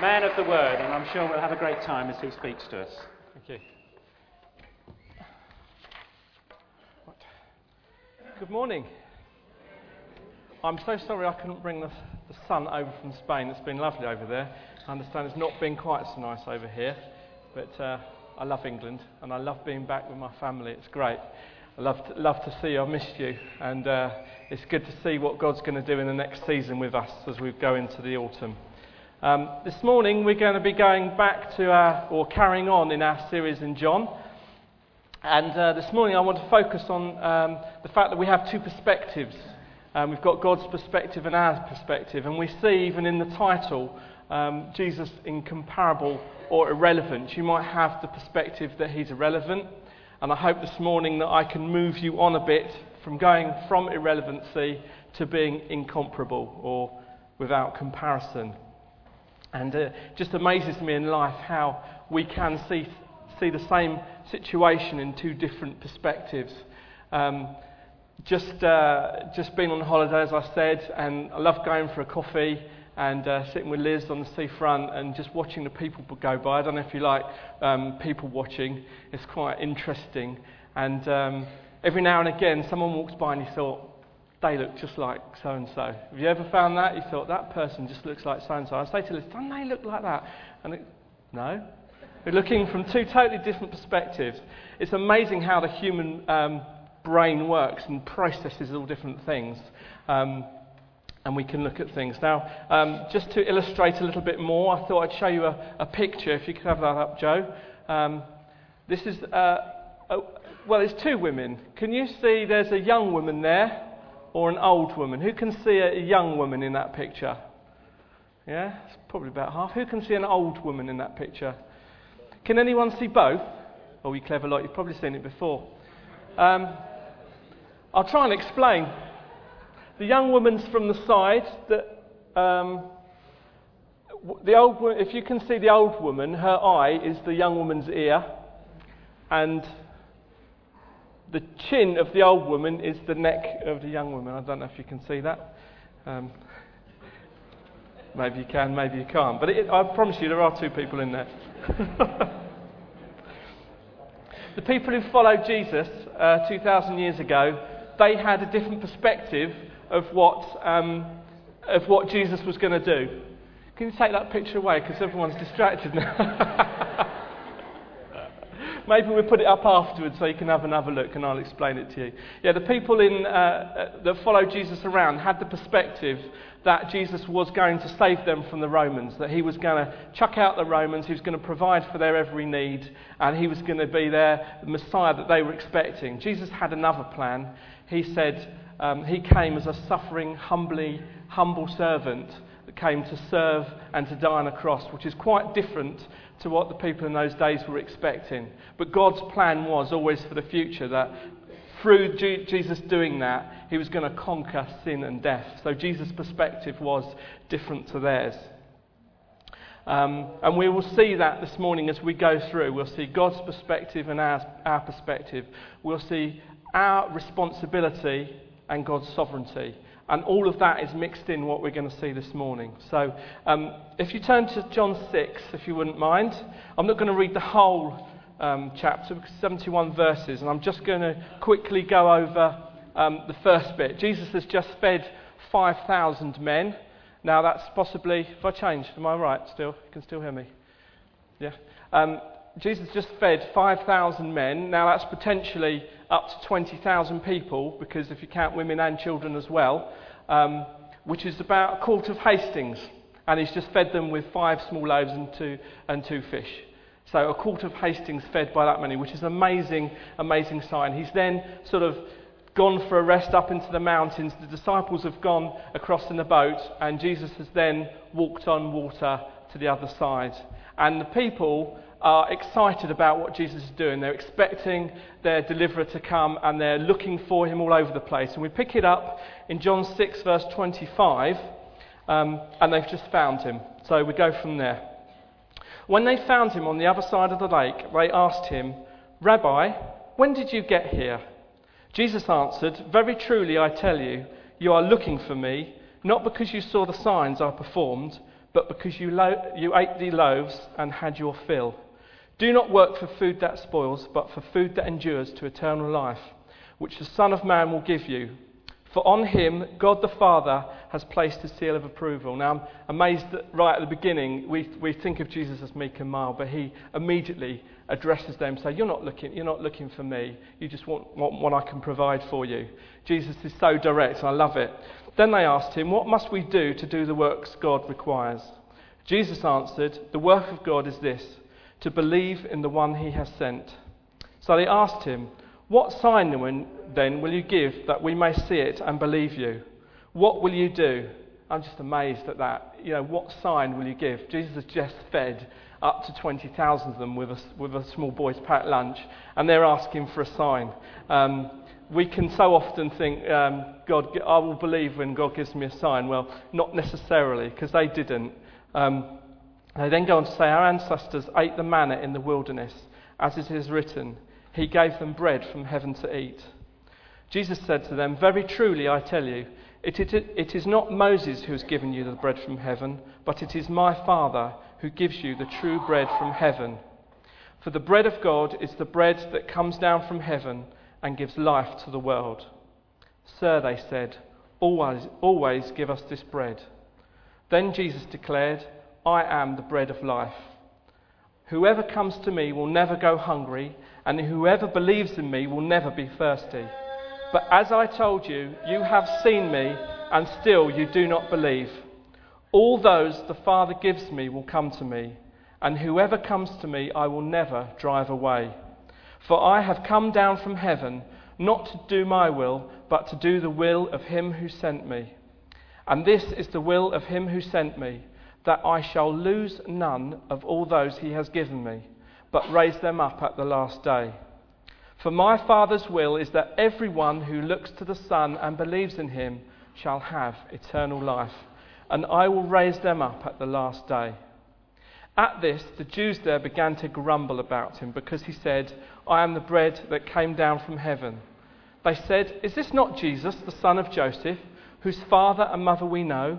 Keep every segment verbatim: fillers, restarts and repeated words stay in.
man of the word, and I'm sure we'll have a great time as he speaks to us. Thank you. What? Good morning. I'm so sorry I couldn't bring the, the sun over from Spain. It's been lovely over there. I understand it's not been quite so nice over here, but uh, I love England and I love being back with my family. It's great. I love to, love to see you. I missed you, and uh, it's good to see what God's going to do in the next season with us as we go into the autumn. Um, this morning we're going to be going back to our, or carrying on in our series in John, and uh, this morning I want to focus on um, the fact that we have two perspectives. Um, we've got God's perspective and our perspective, and we see even in the title, um, Jesus incomparable or irrelevant. You might have the perspective that he's irrelevant. And I hope this morning that I can move you on a bit from going from irrelevancy to being incomparable or without comparison. And it uh, just amazes me in life how we can see see the same situation in two different perspectives. Um, just uh, just been on holiday, as I said, and I love going for a coffee and uh, sitting with Liz on the seafront and just watching the people go by. I don't know if you like um, people watching. It's quite interesting. And um, every now and again, someone walks by and you thought, they look just like so-and-so. Have you ever found that? You thought, that person just looks like so-and-so. I say to Liz, don't they look like that? And it, no. We're looking from two totally different perspectives. It's amazing how the human um, brain works and processes all different things. Um, And we can look at things. Now, um, just to illustrate a little bit more, I thought I'd show you a, a picture, if you could have that up, Jo. Um, this is, uh, a, well, it's two women. Can you see there's a young woman there or an old woman? Who can see a, a young woman in that picture? Yeah, it's probably about half. Who can see an old woman in that picture? Can anyone see both? Oh, you clever lot, you've probably seen it before. Um, I'll try and explain. The young woman's from the side. That, um, the old wo- if you can see the old woman, her eye is the young woman's ear, and the chin of the old woman is the neck of the young woman. I don't know if you can see that. Um, maybe you can, maybe you can't. But it, I promise you, there are two people in there. The people who followed Jesus uh, two thousand years ago, they had a different perspective of what um, of what Jesus was going to do. Can you take that picture away, because everyone's distracted now? Maybe we'll put it up afterwards so you can have another look and I'll explain it to you. Yeah, the people in uh, that followed Jesus around had the perspective that Jesus was going to save them from the Romans, that he was going to chuck out the Romans, he was going to provide for their every need, and he was going to be their Messiah that they were expecting. Jesus had another plan. He said um, he came as a suffering, humbly, humble servant that came to serve and to die on a cross, which is quite different to what the people in those days were expecting. But God's plan was always for the future, that through G- Jesus doing that, he was going to conquer sin and death. So Jesus' perspective was different to theirs. Um, and we will see that this morning as we go through. We'll see God's perspective and our, our perspective. We'll see our responsibility and God's sovereignty. And all of that is mixed in what we're going to see this morning. So um, if you turn to John six, if you wouldn't mind. I'm not going to read the whole um, chapter, seventy-one verses, and I'm just going to quickly go over um, the first bit. Jesus has just fed five thousand men. Now that's possibly... Have I changed? Am I right still? You can still hear me? Yeah. Um, Jesus just fed five thousand men. Now that's potentially up to twenty thousand people, because if you count women and children as well, um, which is about a quarter of Hastings, and he's just fed them with five small loaves and two and two fish. So a quarter of Hastings fed by that many, which is an amazing, amazing sign. He's then sort of gone for a rest up into the mountains. The disciples have gone across in the boat, and Jesus has then walked on water to the other side, and the people are excited about what Jesus is doing. They're expecting their deliverer to come, and they're looking for him all over the place. And we pick it up in John six verse twenty-five, um, and they've just found him. So we go from there. When they found him on the other side of the lake, they asked him, "Rabbi, when did you get here?" Jesus answered, "Very truly I tell you, you are looking for me, not because you saw the signs I performed, but because you, lo- you ate the loaves and had your fill. Do not work for food that spoils, but for food that endures to eternal life, which the Son of Man will give you. For on him, God the Father has placed his seal of approval. Now, I'm amazed that right at the beginning, we we think of Jesus as meek and mild, but he immediately addresses them, saying, you're not looking, you're not looking for me. You just want, want what I can provide for you. Jesus is so direct, I love it. Then they asked him, what must we do to do the works God requires? Jesus answered, the work of God is this, to believe in the one he has sent. So they asked him, what sign then will you give that we may see it and believe you? What will you do? I'm just amazed at that. You know, what sign will you give? Jesus has just fed up to twenty thousand of them with a, with a small boy's packed lunch, and they're asking for a sign. Um, we can so often think, um, God, I will believe when God gives me a sign. Well, not necessarily, because they didn't. Um, they then go on to say, our ancestors ate the manna in the wilderness, as it is written. He gave them bread from heaven to eat. Jesus said to them, very truly I tell you, it, it, it is not Moses who has given you the bread from heaven, but it is my Father who gives you the true bread from heaven. For the bread of God is the bread that comes down from heaven and gives life to the world. Sir, they said, always, always give us this bread. Then Jesus declared, I am the bread of life. Whoever comes to me will never go hungry, and whoever believes in me will never be thirsty. But as I told you, you have seen me, and still you do not believe. All those the Father gives me will come to me, and whoever comes to me I will never drive away. For I have come down from heaven, not to do my will, but to do the will of him who sent me. And this is the will of him who sent me, that I shall lose none of all those he has given me, but raise them up at the last day. For my Father's will is that everyone who looks to the Son and believes in him shall have eternal life, and I will raise them up at the last day. At this, the Jews there began to grumble about him, because he said, I am the bread that came down from heaven. They said, is this not Jesus, the son of Joseph, whose father and mother we know?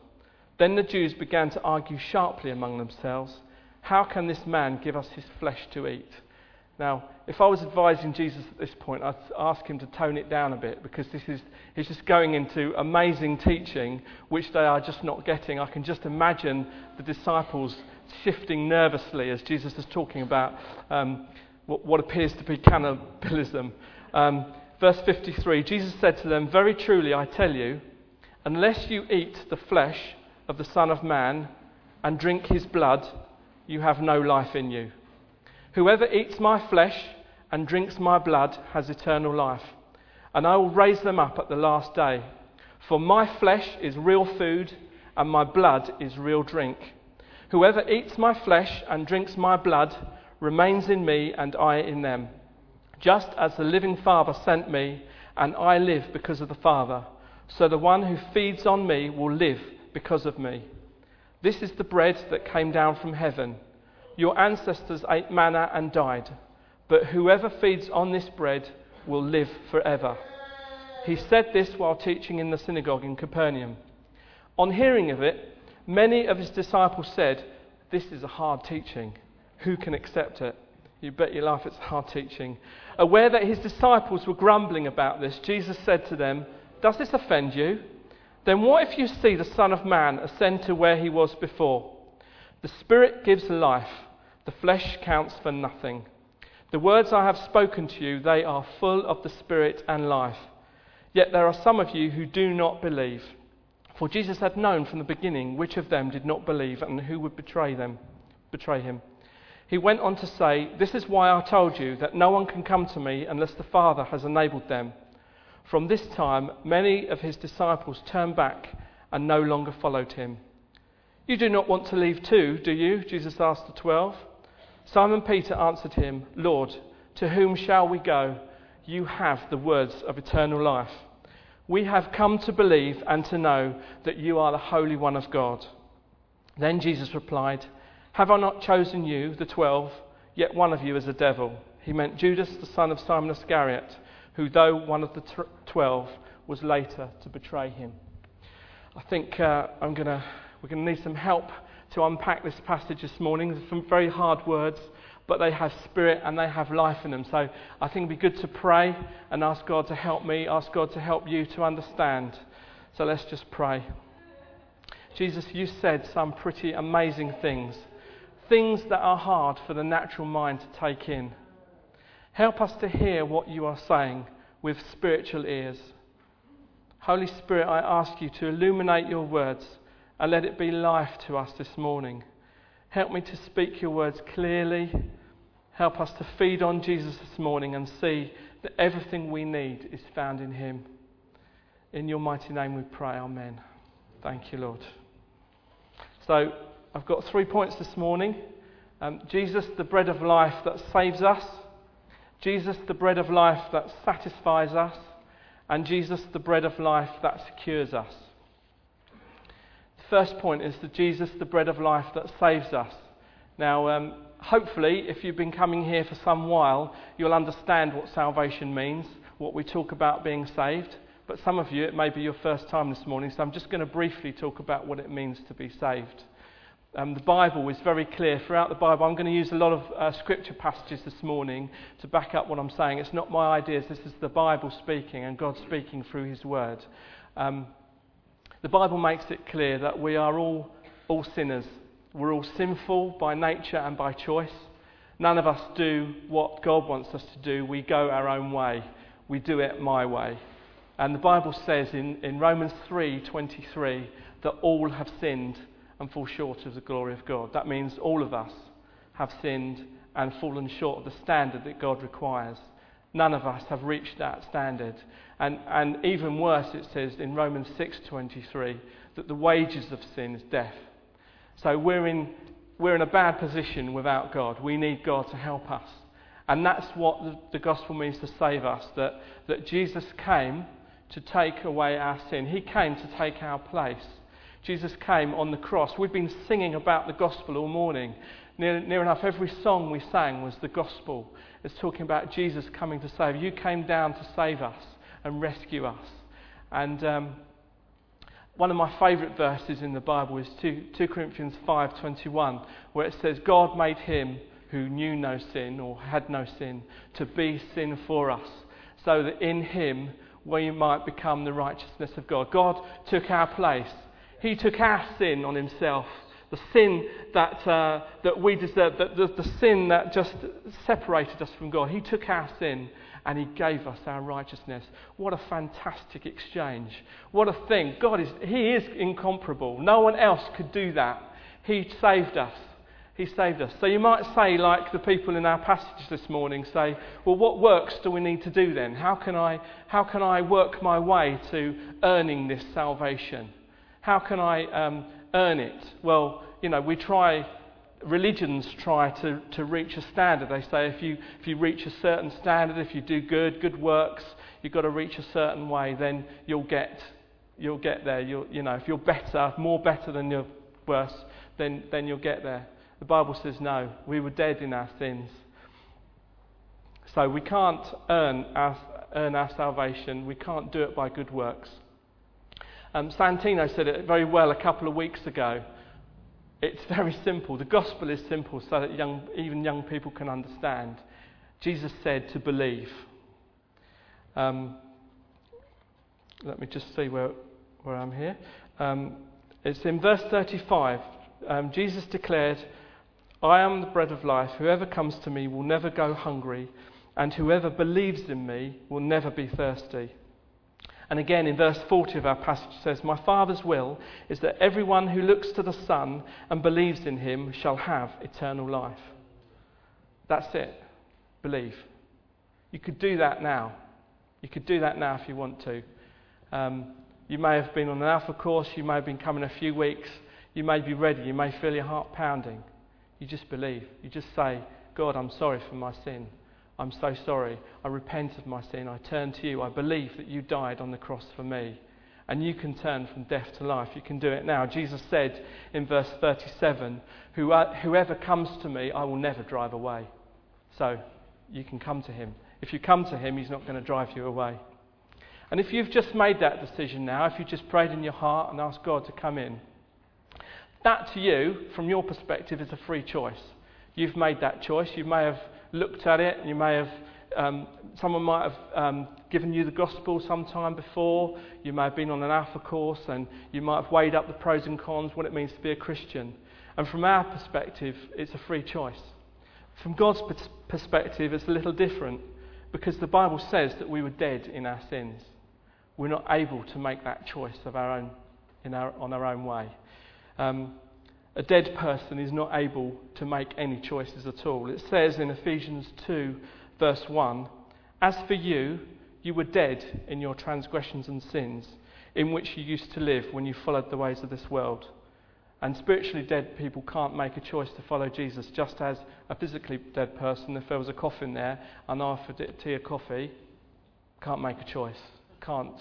Then the Jews began to argue sharply among themselves, how can this man give us his flesh to eat? Now, if I was advising Jesus at this point, I'd ask him to tone it down a bit, because this is he's just going into amazing teaching, which they are just not getting. I can just imagine the disciples shifting nervously as Jesus is talking about um, what, what appears to be cannibalism. Um, verse fifty-three, Jesus said to them, very truly I tell you, unless you eat the flesh of the Son of Man and drink his blood, you have no life in you. Whoever eats my flesh and drinks my blood has eternal life, and I will raise them up at the last day. For my flesh is real food, and my blood is real drink. Whoever eats my flesh and drinks my blood remains in me, and I in them. Just as the living Father sent me, and I live because of the Father, so the one who feeds on me will live because of me. This is the bread that came down from heaven. Your ancestors ate manna and died, but whoever feeds on this bread will live forever. He said this while teaching in the synagogue in Capernaum. On hearing of it, many of his disciples said, this is a hard teaching. Who can accept it? You bet your life it's hard teaching. Aware that his disciples were grumbling about this, Jesus said to them, does this offend you? Then what if you see the Son of Man ascend to where he was before? The Spirit gives life, The flesh counts for nothing. The words I have spoken to you, they are full of the Spirit and life. Yet there are some of you who do not believe. For Jesus had known from the beginning which of them did not believe and who would betray them, betray him. He went on to say, "This is why I told you that no one can come to me unless the Father has enabled them." From this time, many of his disciples turned back and no longer followed him. "You do not want to leave too, do you?" Jesus asked the twelve. Simon Peter answered him, "Lord, to whom shall we go? You have the words of eternal life. We have come to believe and to know that you are the Holy One of God." Then Jesus replied, "Have I not chosen you, the twelve? Yet one of you is a devil." He meant Judas, the son of Simon Iscariot, who, though one of the twelve, was later to betray him. I think uh, I'm gonna, we're going to need some help to unpack this passage this morning. There's some very hard words, but they have spirit and they have life in them. So I think it would be good to pray and ask God to help me, ask God to help you to understand. So let's just pray. Jesus, you said some pretty amazing things, things that are hard for the natural mind to take in. Help us to hear what you are saying with spiritual ears. Holy Spirit, I ask you to illuminate your words and let it be life to us this morning. Help me to speak your words clearly. Help us to feed on Jesus this morning and see that everything we need is found in him. In your mighty name we pray, amen. Thank you, Lord. So, I've got three points this morning. Um, Jesus, the bread of life that saves us. Jesus, the bread of life that satisfies us, and Jesus, the bread of life that secures us. The first point is that Jesus, the bread of life that saves us. Now, um, hopefully, if you've been coming here for some while, you'll understand what salvation means, what we talk about being saved. But some of you, it may be your first time this morning, so I'm just going to briefly talk about what it means to be saved. Um, the Bible is very clear throughout the Bible. I'm going to use a lot of uh, scripture passages this morning to back up what I'm saying. It's not my ideas. This is the Bible speaking and God speaking through his word. Um, the Bible makes it clear that we are all, all sinners. We're all sinful by nature and by choice. None of us do what God wants us to do. We go our own way. We do it my way. And the Bible says in, in Romans three twenty-three that all have sinned and fall short of the glory of God. That means all of us have sinned and fallen short of the standard that God requires. None of us have reached that standard. And and even worse, it says in Romans six twenty-three that the wages of sin is death. So we're in we're in a bad position without God. We need God to help us. And that's what the, the gospel means to save us, that, that Jesus came to take away our sin. He came to take our place. Jesus came on the cross. We've been singing about the gospel all morning. Near, near enough every song we sang was the gospel. It's talking about Jesus coming to save. You came down to save us and rescue us. And um, one of my favourite verses in the Bible is two, two Corinthians five twenty-one, where it says, "God made him who knew no sin or had no sin to be sin for us, so that in him we might become the righteousness of God." God took our place. He took our sin on himself, the sin that uh, that we deserved, the, the, the sin that just separated us from God. He took our sin and he gave us our righteousness. What a fantastic exchange. What a thing. God is, he is incomparable. No one else could do that. He saved us. He saved us. So you might say, like the people in our passage this morning, say, well, what works do we need to do then? How can I, how can I work my way to earning this salvation? How can I um, earn it? Well, you know, we try, religions try to, to reach a standard. They say if you if you reach a certain standard, if you do good, good works, you've got to reach a certain way, then you'll get you'll get there. You'll, you know, if you're better, more better than you're worse, then, then you'll get there. The Bible says no, we were dead in our sins. So we can't earn our, earn our salvation. We can't do it by good works. Um, Santino said it very well a couple of weeks ago. It's very simple. The gospel is simple so that young, even young people can understand. Jesus said to believe. Um, let me just see where, where I'm here. Um, it's in verse thirty-five. Um, Jesus declared, I am the bread of life. Whoever comes to me will never go hungry, and whoever believes in me will never be thirsty." And again in verse forty of our passage says, "My Father's will is that everyone who looks to the Son and believes in him shall have eternal life." That's it. Believe. You could do that now. You could do that now if you want to. Um, you may have been on an Alpha course. You may have been coming a few weeks. You may be ready. You may feel your heart pounding. You just believe. You just say, "God, I'm sorry for my sin. I'm so sorry. I repent of my sin. I turn to you. I believe that you died on the cross for me." And you can turn from death to life. You can do it now. Jesus said in verse thirty-seven, "Whoever comes to me, I will never drive away." So you can come to him. If you come to him, he's not going to drive you away. And if you've just made that decision now, if you just prayed in your heart and asked God to come in, that to you, from your perspective, is a free choice. You've made that choice. You may have looked at it, and you may have, um, someone might have um, given you the gospel sometime before. You may have been on an Alpha course, and you might have weighed up the pros and cons, what it means to be a Christian. And from our perspective, it's a free choice. From God's perspective, it's a little different, because the Bible says that we were dead in our sins. We're not able to make that choice of our own, in our on our own way. Um, a dead person is not able to make any choices at all. It says in Ephesians two, verse one, "As for you, you were dead in your transgressions and sins, in which you used to live when you followed the ways of this world." And spiritually dead people can't make a choice to follow Jesus, just as a physically dead person, if there was a coffin there and I offered it tea or coffee, can't make a choice. Can't.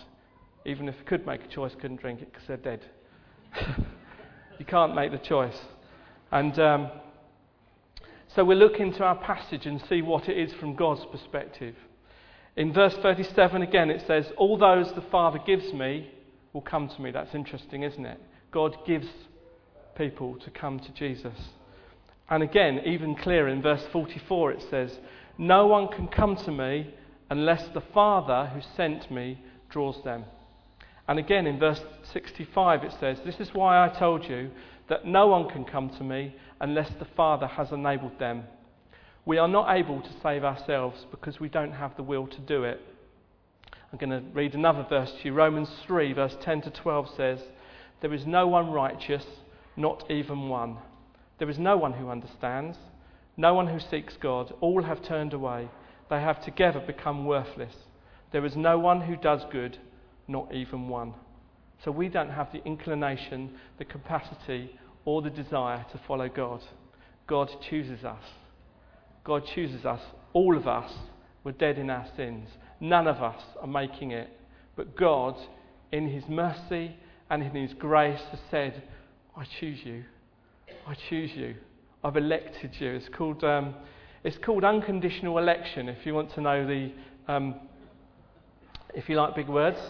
Even if it could make a choice, couldn't drink it because they're dead. You can't make the choice. And um, so we'll look into our passage and see what it is from God's perspective. In verse thirty-seven again it says, "All those the Father gives me will come to me." That's interesting, isn't it? God gives people to come to Jesus. And again, even clearer in verse forty-four it says, "No one can come to me unless the Father who sent me draws them." And again in verse sixty-five it says, "This is why I told you that no one can come to me unless the Father has enabled them." We are not able to save ourselves because we don't have the will to do it. I'm going to read another verse to you. Romans three verse ten to twelve says, "There is no one righteous, not even one. There is no one who understands, no one who seeks God. All have turned away. They have together become worthless. There is no one who does good, not even one." So we don't have the inclination, the capacity, or the desire to follow God. God chooses us. God chooses us. All of us were dead in our sins. None of us are making it. But God, in his mercy and in his grace, has said, "I choose you. I choose you. I've elected you." It's called um, it's called unconditional election. If you want to know the, um, if you like big words.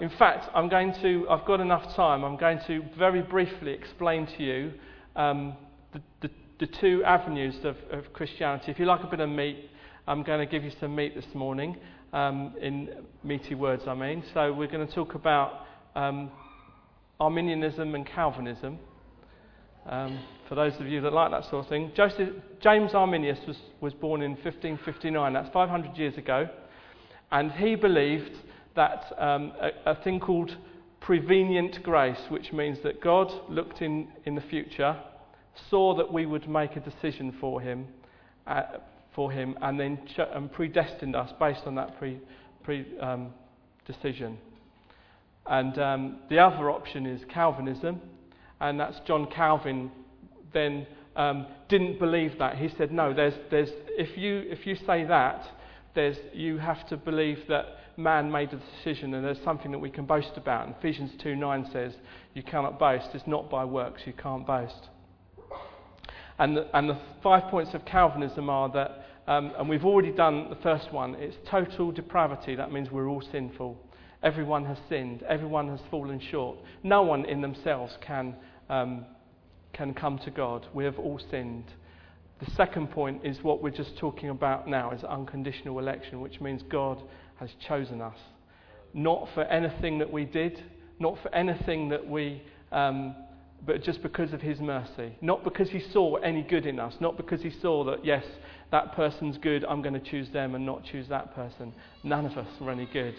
In fact, I'm going to. I've got enough time. I'm going to very briefly explain to you um, the, the the two avenues of, of Christianity. If you like a bit of meat, I'm going to give you some meat this morning. Um, in meaty words, I mean. So we're going to talk about Um, Arminianism and Calvinism, um, for those of you that like that sort of thing. Joseph, James Arminius was, was born in fifteen fifty-nine, that's five hundred years ago, and he believed that um, a, a thing called prevenient grace, which means that God looked in, in the future, saw that we would make a decision for him, uh, for him, and then ch- and predestined us based on that pre, pre um, decision. And um, the other option is Calvinism, and that's John Calvin. Then um, didn't believe that. He said, "No, there's, there's. If you if you say that, there's you have to believe that man made a decision, and there's something that we can boast about." And Ephesians two nine says, "You cannot boast. It's not by works. You can't boast." And the, and the five points of Calvinism are that, um, and we've already done the first one. It's total depravity. That means we're all sinful. Everyone has sinned. Everyone has fallen short. No one in themselves can um, can come to God. We have all sinned. The second point is what we're just talking about now, is unconditional election, which means God has chosen us. Not for anything that we did, not for anything that we um, but just because of his mercy. Not because he saw any good in us. Not because he saw that, yes, that person's good, I'm going to choose them and not choose that person. None of us were any good.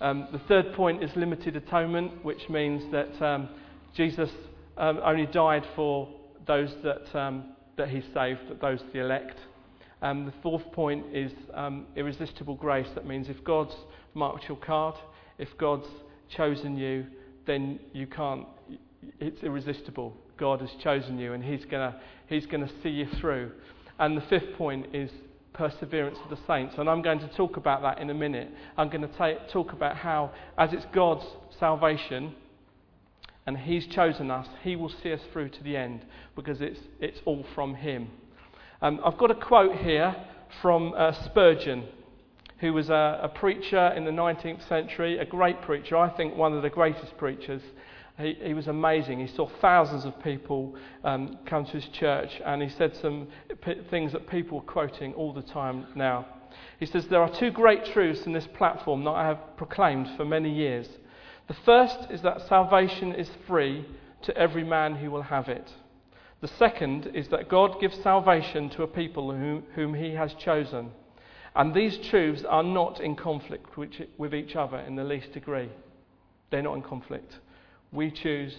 Um, the third point is limited atonement, which means that um, Jesus um, only died for those that um, that he saved, that those the elect. Um, the fourth point is um, irresistible grace. That means if God's marked your card, if God's chosen you, then you can't. It's irresistible. God has chosen you, and He's gonna He's gonna see you through. And the fifth point is perseverance of the saints, and I'm going to talk about that in a minute. I'm going to ta- talk about how, as it's God's salvation, and He's chosen us, He will see us through to the end because it's it's all from Him. Um, I've got a quote here from uh, Spurgeon, who was a, a preacher in the nineteenth century, a great preacher. I think one of the greatest preachers. He, he was amazing. He saw thousands of people um, come to his church, and he said some p- things that people are quoting all the time now. He says, "There are two great truths in this platform that I have proclaimed for many years. The first is that salvation is free to every man who will have it. The second is that God gives salvation to a people whom, whom He has chosen. And these truths are not in conflict with each other in the least degree." They're not in conflict. We choose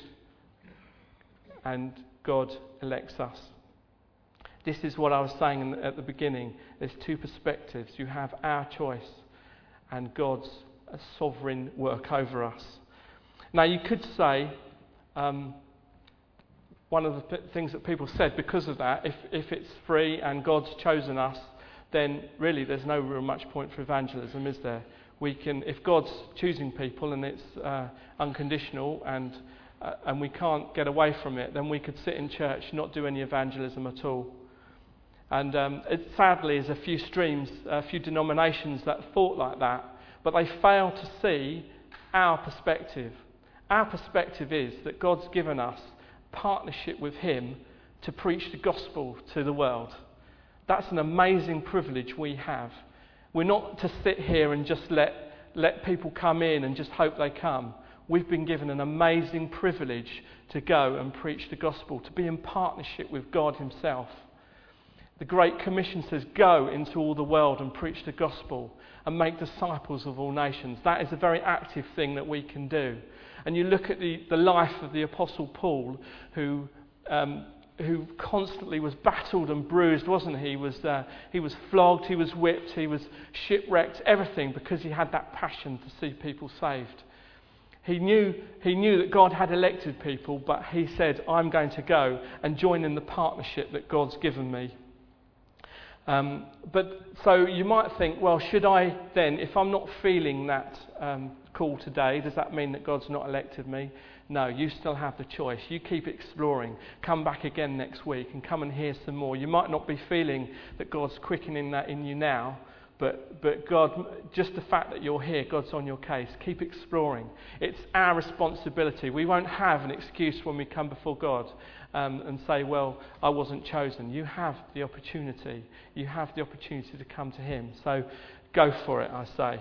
and God elects us. This is what I was saying at the beginning. There's two perspectives. You have our choice and God's sovereign work over us. Now you could say, um, one of the p- things that people said because of that, if, if it's free and God's chosen us, then really there's no real much point for evangelism, is there? We can, if God's choosing people and it's uh, unconditional and uh, and we can't get away from it, then we could sit in church, not do any evangelism at all. And um, it sadly is a few streams, a few denominations that thought like that, but they fail to see our perspective. Our perspective is that God's given us partnership with Him to preach the gospel to the world. That's an amazing privilege we have. We're not to sit here and just let let people come in and just hope they come. We've been given an amazing privilege to go and preach the gospel, to be in partnership with God Himself. The Great Commission says, "Go into all the world and preach the gospel and make disciples of all nations." That is a very active thing that we can do. And you look at the, the life of the Apostle Paul, who... Um, who constantly was battled and bruised, wasn't he? He was, uh, he was flogged, he was whipped, he was shipwrecked, everything, because he had that passion to see people saved. He knew he knew that God had elected people, but he said, "I'm going to go and join in the partnership that God's given me." Um, but so you might think, well, should I then, if I'm not feeling that um, call today, does that mean that God's not elected me? No, you still have the choice. You keep exploring. Come back again next week and come and hear some more. You might not be feeling that God's quickening that in you now, but but God, just the fact that you're here, God's on your case. Keep exploring. It's our responsibility. We won't have an excuse when we come before God um, and say, "Well, I wasn't chosen." You have the opportunity. You have the opportunity to come to Him. So go for it, I say.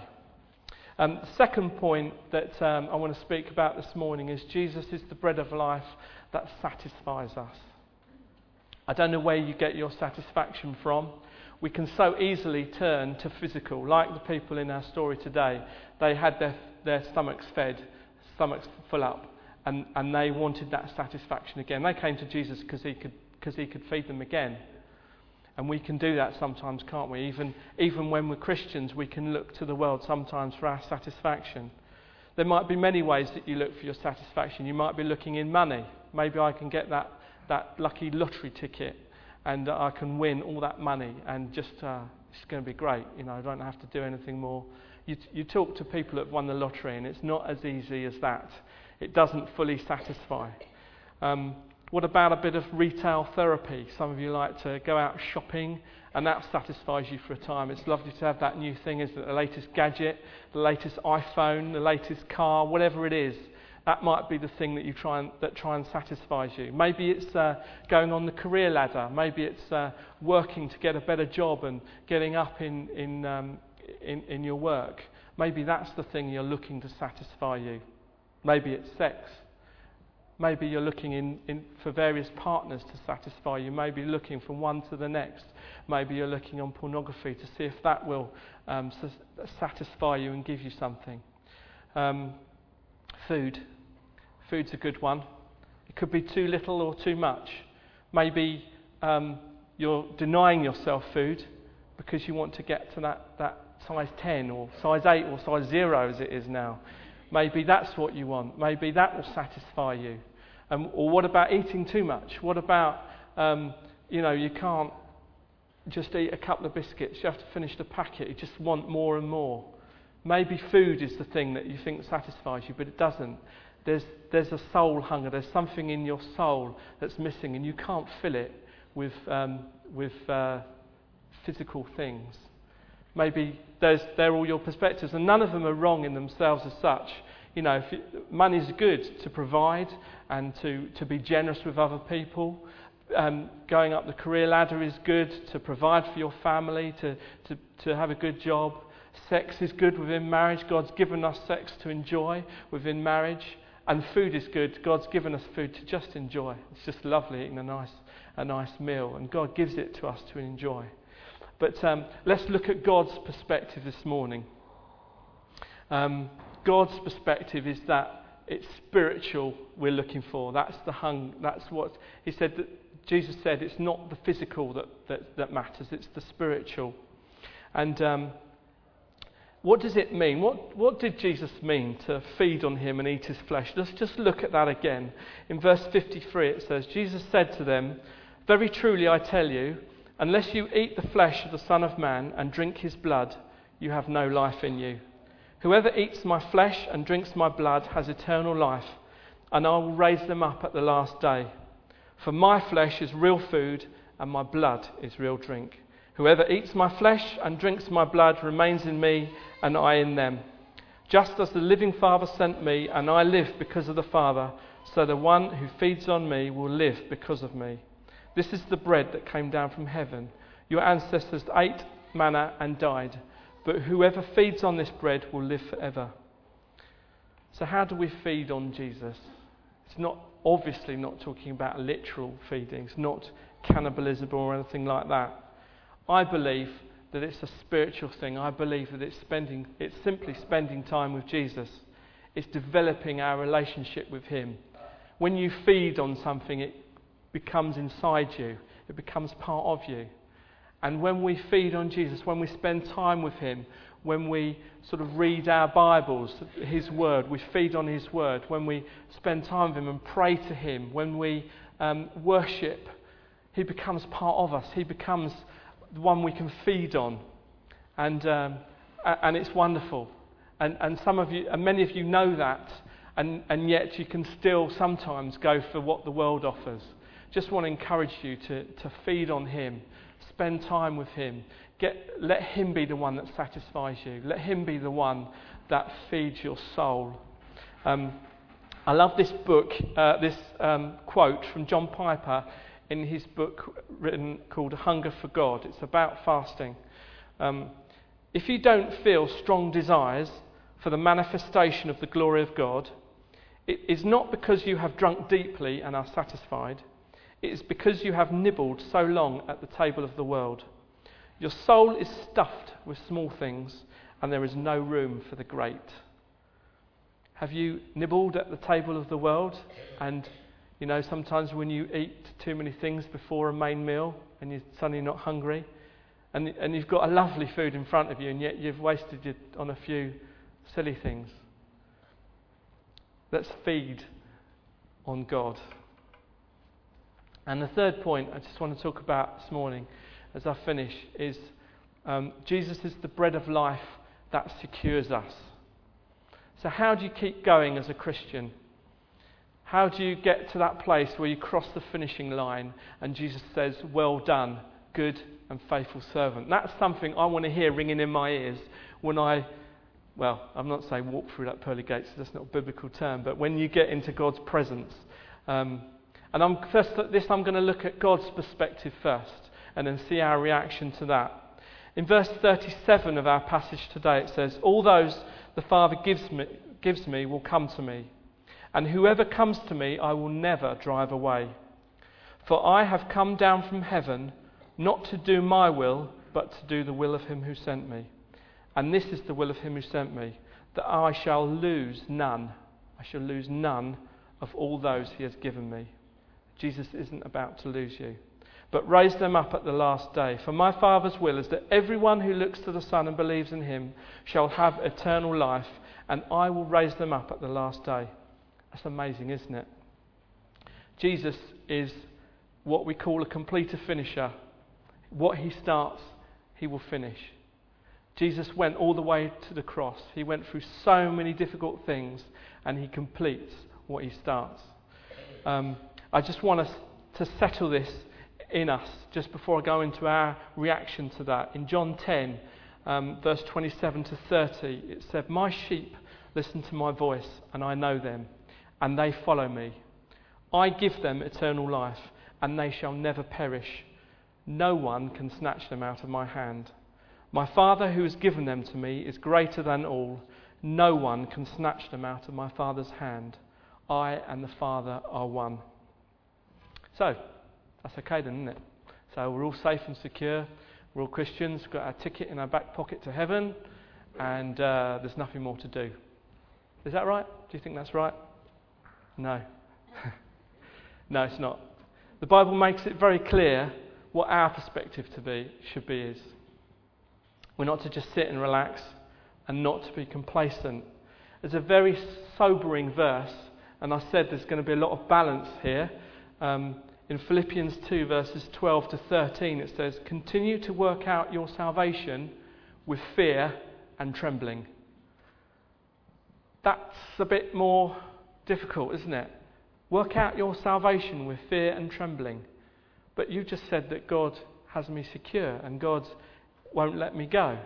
Um, the second point that um, I want to speak about this morning is Jesus is the bread of life that satisfies us. I don't know where you get your satisfaction from. We can so easily turn to physical, like the people in our story today. They had their their stomachs fed, stomachs full up, and, and they wanted that satisfaction again. They came to Jesus because he could because he could feed them again. And we can do that sometimes, can't we? Even even when we're Christians, we can look to the world sometimes for our satisfaction. There might be many ways that you look for your satisfaction. You might be looking in money. Maybe I can get that, that lucky lottery ticket and I can win all that money and just uh, it's going to be great. You know, I don't have to do anything more. You, you talk to people that have won the lottery and it's not as easy as that. It doesn't fully satisfy. Um, What about a bit of retail therapy? Some of you like to go out shopping and that satisfies you for a time. It's lovely to have that new thing, isn't it? The latest gadget, the latest iPhone, the latest car, whatever it is. That might be the thing that you try and that try and satisfies you. Maybe it's uh, going on the career ladder. Maybe it's uh, working to get a better job and getting up in in, um, in in your work. Maybe that's the thing you're looking to satisfy you. Maybe it's sex. Maybe you're looking in, in for various partners to satisfy you. Maybe you're looking from one to the next. Maybe you're looking on pornography to see if that will um, satisfy you and give you something. Um, food. Food's a good one. It could be too little or too much. Maybe um, you're denying yourself food because you want to get to that, that size ten or size eight or size zero as it is now. Maybe that's what you want. Maybe that will satisfy you. Um, or what about eating too much? What about, um, you know, you can't just eat a couple of biscuits. You have to finish the packet. You just want more and more. Maybe food is the thing that you think satisfies you, but it doesn't. There's there's a soul hunger. There's something in your soul that's missing, and you can't fill it with um, with uh, physical things. Maybe there's, they're all your perspectives, and none of them are wrong in themselves as such. You know, if you, money's good to provide and to, to be generous with other people. Um, going up the career ladder is good to provide for your family, to, to, to have a good job. Sex is good within marriage. God's given us sex to enjoy within marriage. And food is good. God's given us food to just enjoy. It's just lovely eating a nice, a nice meal, and God gives it to us to enjoy. But um, let's look at God's perspective this morning. Um, God's perspective is that it's spiritual we're looking for. That's the hung. That's what he said. That Jesus said it's not the physical that that, that matters. It's the spiritual. And um, what does it mean? What what did Jesus mean to feed on him and eat his flesh? Let's just look at that again. In verse fifty-three, it says, Jesus said to them, "Very truly I tell you, unless you eat the flesh of the Son of Man and drink his blood, you have no life in you. Whoever eats my flesh and drinks my blood has eternal life, and I will raise them up at the last day. For my flesh is real food, and my blood is real drink. Whoever eats my flesh and drinks my blood remains in me, and I in them. Just as the living Father sent me, and I live because of the Father, so the one who feeds on me will live because of me. This is the bread that came down from heaven. Your ancestors ate manna and died, but whoever feeds on this bread will live forever." So how do we feed on Jesus? It's not obviously not talking about literal feeding. It's not cannibalism or anything like that. I believe that it's a spiritual thing. I believe that it's spending, it's simply spending time with Jesus. It's developing our relationship with him. When you feed on something, it becomes inside you, it becomes part of you. And when we feed on Jesus, when we spend time with him, when we sort of read our Bibles, his word, we feed on his word, when we spend time with him and pray to him, when we um, worship, he becomes part of us. He becomes the one we can feed on, and um, and it's wonderful. And and some of you, and many of you know that, and and yet you can still sometimes go for what the world offers. Just want to encourage you to, to feed on him, spend time with him, get let him be the one that satisfies you, let him be the one that feeds your soul. Um, I love this book, uh, this um, quote from John Piper in his book written called Hunger for God. It's about fasting. Um, if you don't feel strong desires for the manifestation of the glory of God, it is not because you have drunk deeply and are satisfied. It is because you have nibbled so long at the table of the world. Your soul is stuffed with small things, and there is no room for the great. Have you nibbled at the table of the world? And, you know, sometimes when you eat too many things before a main meal, and you're suddenly not hungry, and and you've got a lovely food in front of you, and yet you've wasted it on a few silly things. Let's feed on God. And the third point I just want to talk about this morning as I finish is um, Jesus is the bread of life that secures us. So how do you keep going as a Christian? How do you get to that place where you cross the finishing line and Jesus says, "Well done, good and faithful servant"? That's something I want to hear ringing in my ears when I, well, I'm not saying walk through that pearly gate, so that's not a biblical term, but when you get into God's presence. Um, And I'm first this I'm going to look at God's perspective first and then see our reaction to that. In verse thirty-seven of our passage today, it says, "All those the Father gives me, gives me will come to me, And whoever comes to me, I will never drive away. For I have come down from heaven, not to do my will, but to do the will of him who sent me. And this is the will of him who sent me, that I shall lose none. I shall lose none of all those he has given me. Jesus isn't about to lose you, but raise them up at the last day. For my Father's will is that everyone who looks to the Son and believes in him shall have eternal life, and I will raise them up at the last day. That's amazing, isn't it? Jesus is what we call a completer finisher. What he starts, he will finish. Jesus went all the way to the cross. He went through so many difficult things, and he completes what he starts. Um, I just want us to settle this in us just before I go into our reaction to that. In John ten, um, verse twenty-seven to thirty, it said, "My sheep listen to my voice, and I know them, and they follow me. I give them eternal life, and they shall never perish. No one can snatch them out of my hand. My Father who has given them to me is greater than all. No one can snatch them out of my Father's hand. I and the Father are one." So, that's okay then, isn't it? So we're all safe and secure. We're all Christians. We've got our ticket in our back pocket to heaven. And uh, there's nothing more to do. Is that right? Do you think that's right? No. No, it's not. The Bible makes it very clear what our perspective to be should be is. We're not to just sit and relax and not to be complacent. It's a very sobering verse, and I said there's going to be a lot of balance here. Um, in Philippians two, verses twelve to thirteen, it says, "Continue to work out your salvation with fear and trembling." That's a bit more difficult, isn't it? Work out your salvation with fear and trembling. But you just said that God has me secure and God's won't let me go.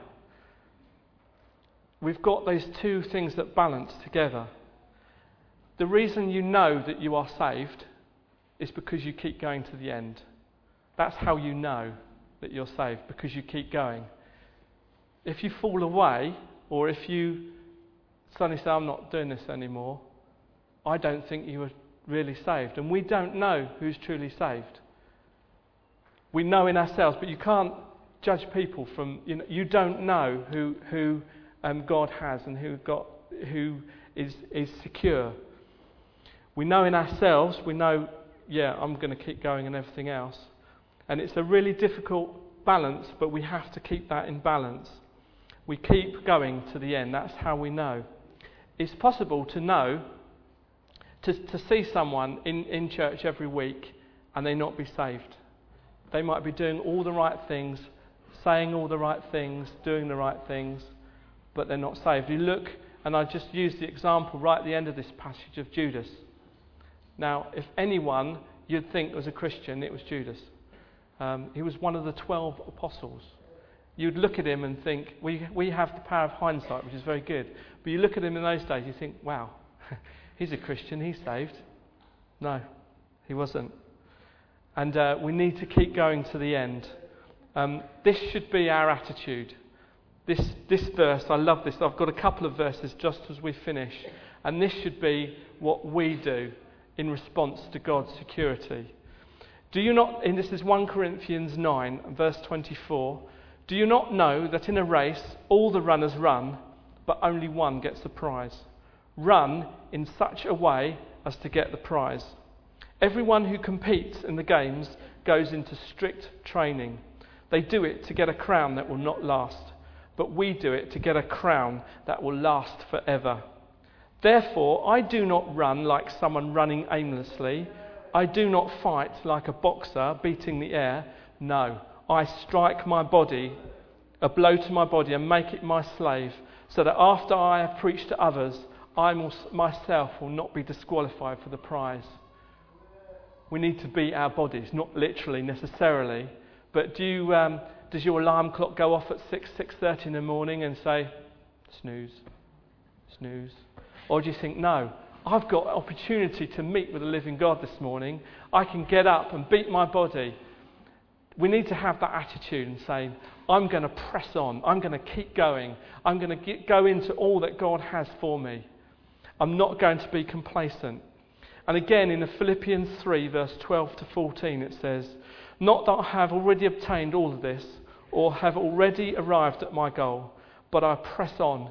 We've got those two things that balance together. The reason you know that you are saved is because you keep going to the end. That's how you know that you're saved, because you keep going. If you fall away, or if you suddenly say, "I'm not doing this anymore," I don't think you were really saved. And we don't know who's truly saved. We know in ourselves, but you can't judge people from, you know, you don't know who who um, God has and who got who is is secure. We know in ourselves, we know, yeah, I'm going to keep going and everything else. And it's a really difficult balance, but we have to keep that in balance. We keep going to the end. That's how we know. It's possible to know, to to see someone in, in church every week and they not be saved. They might be doing all the right things, saying all the right things, doing the right things, but they're not saved. You look, and I just used the example right at the end of this passage of Judas. Now, if anyone you'd think was a Christian, it was Judas. Um, he was one of the twelve apostles. You'd look at him and think, we we have the power of hindsight, which is very good, but you look at him in those days, you think, wow, he's a Christian, he's saved. No, he wasn't. And uh, we need to keep going to the end. Um, this should be our attitude. This this verse, I love this. I've got a couple of verses just as we finish. And this should be what we do in response to God's security. Do you not, and this is First Corinthians nine, verse twenty-four, "Do you not know that in a race all the runners run, but only one gets the prize? Run in such a way as to get the prize. Everyone who competes in the games goes into strict training. They do it to get a crown that will not last, but we do it to get a crown that will last forever. Therefore, I do not run like someone running aimlessly. I do not fight like a boxer beating the air. No, I strike my body, a blow to my body, and make it my slave, so that after I have preached to others, I myself will not be disqualified for the prize." We need to beat our bodies, not literally necessarily, but do you, um, does your alarm clock go off at six, six thirty in the morning and say, snooze, snooze? Or do you think, no, I've got opportunity to meet with the living God this morning. I can get up and beat my body. We need to have that attitude and say, I'm going to press on. I'm going to keep going. I'm going to get, go into all that God has for me. I'm not going to be complacent. And again in Philippians three verse twelve to fourteen it says, "Not that I have already obtained all of this or have already arrived at my goal, but I press on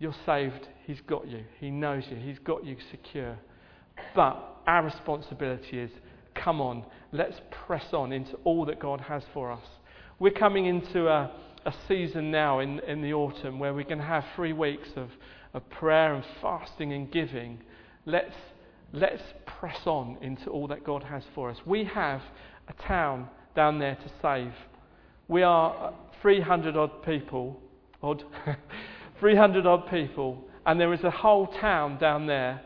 You're saved. He's got you. He knows you. He's got you secure. But our responsibility is, come on, let's press on into all that God has for us. We're coming into a, a season now in, in the autumn where we can have three weeks of, of prayer and fasting and giving. Let's let's press on into all that God has for us. We have a town down there to save. We are three hundred odd people, odd three hundred odd people, and there is a whole town down there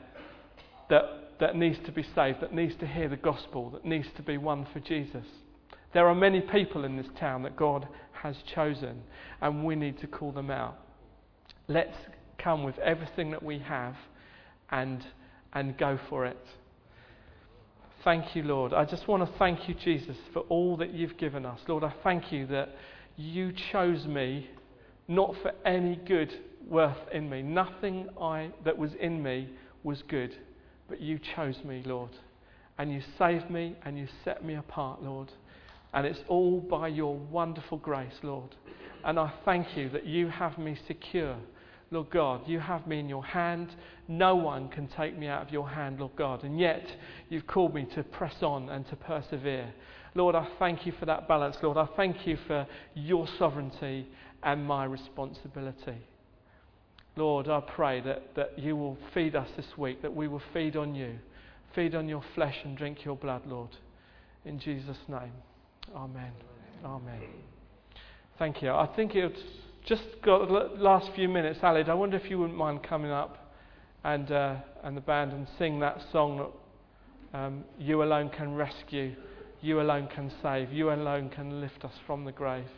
that that needs to be saved, that needs to hear the gospel, that needs to be won for Jesus. There are many people in this town that God has chosen, and we need to call them out. Let's come with everything that we have and and go for it. Thank you, Lord. I just want to thank you, Jesus, for all that you've given us. Lord, I thank you that you chose me, not for any good worth in me. Nothing I that was in me was good, but you chose me, Lord. And you saved me and you set me apart, Lord. And it's all by your wonderful grace, Lord. And I thank you that you have me secure, Lord God. You have me in your hand. No one can take me out of your hand, Lord God. And yet, you've called me to press on and to persevere. Lord, I thank you for that balance, Lord. I thank you for your sovereignty and my responsibility. Lord, I pray that, that you will feed us this week, that we will feed on you, feed on your flesh and drink your blood, Lord. In Jesus' name. Amen. Amen. Thank you. I think it's just got the last few minutes. Allie, I wonder if you wouldn't mind coming up and uh, and the band and sing that song that um, you alone can rescue, you alone can save, you alone can lift us from the grave.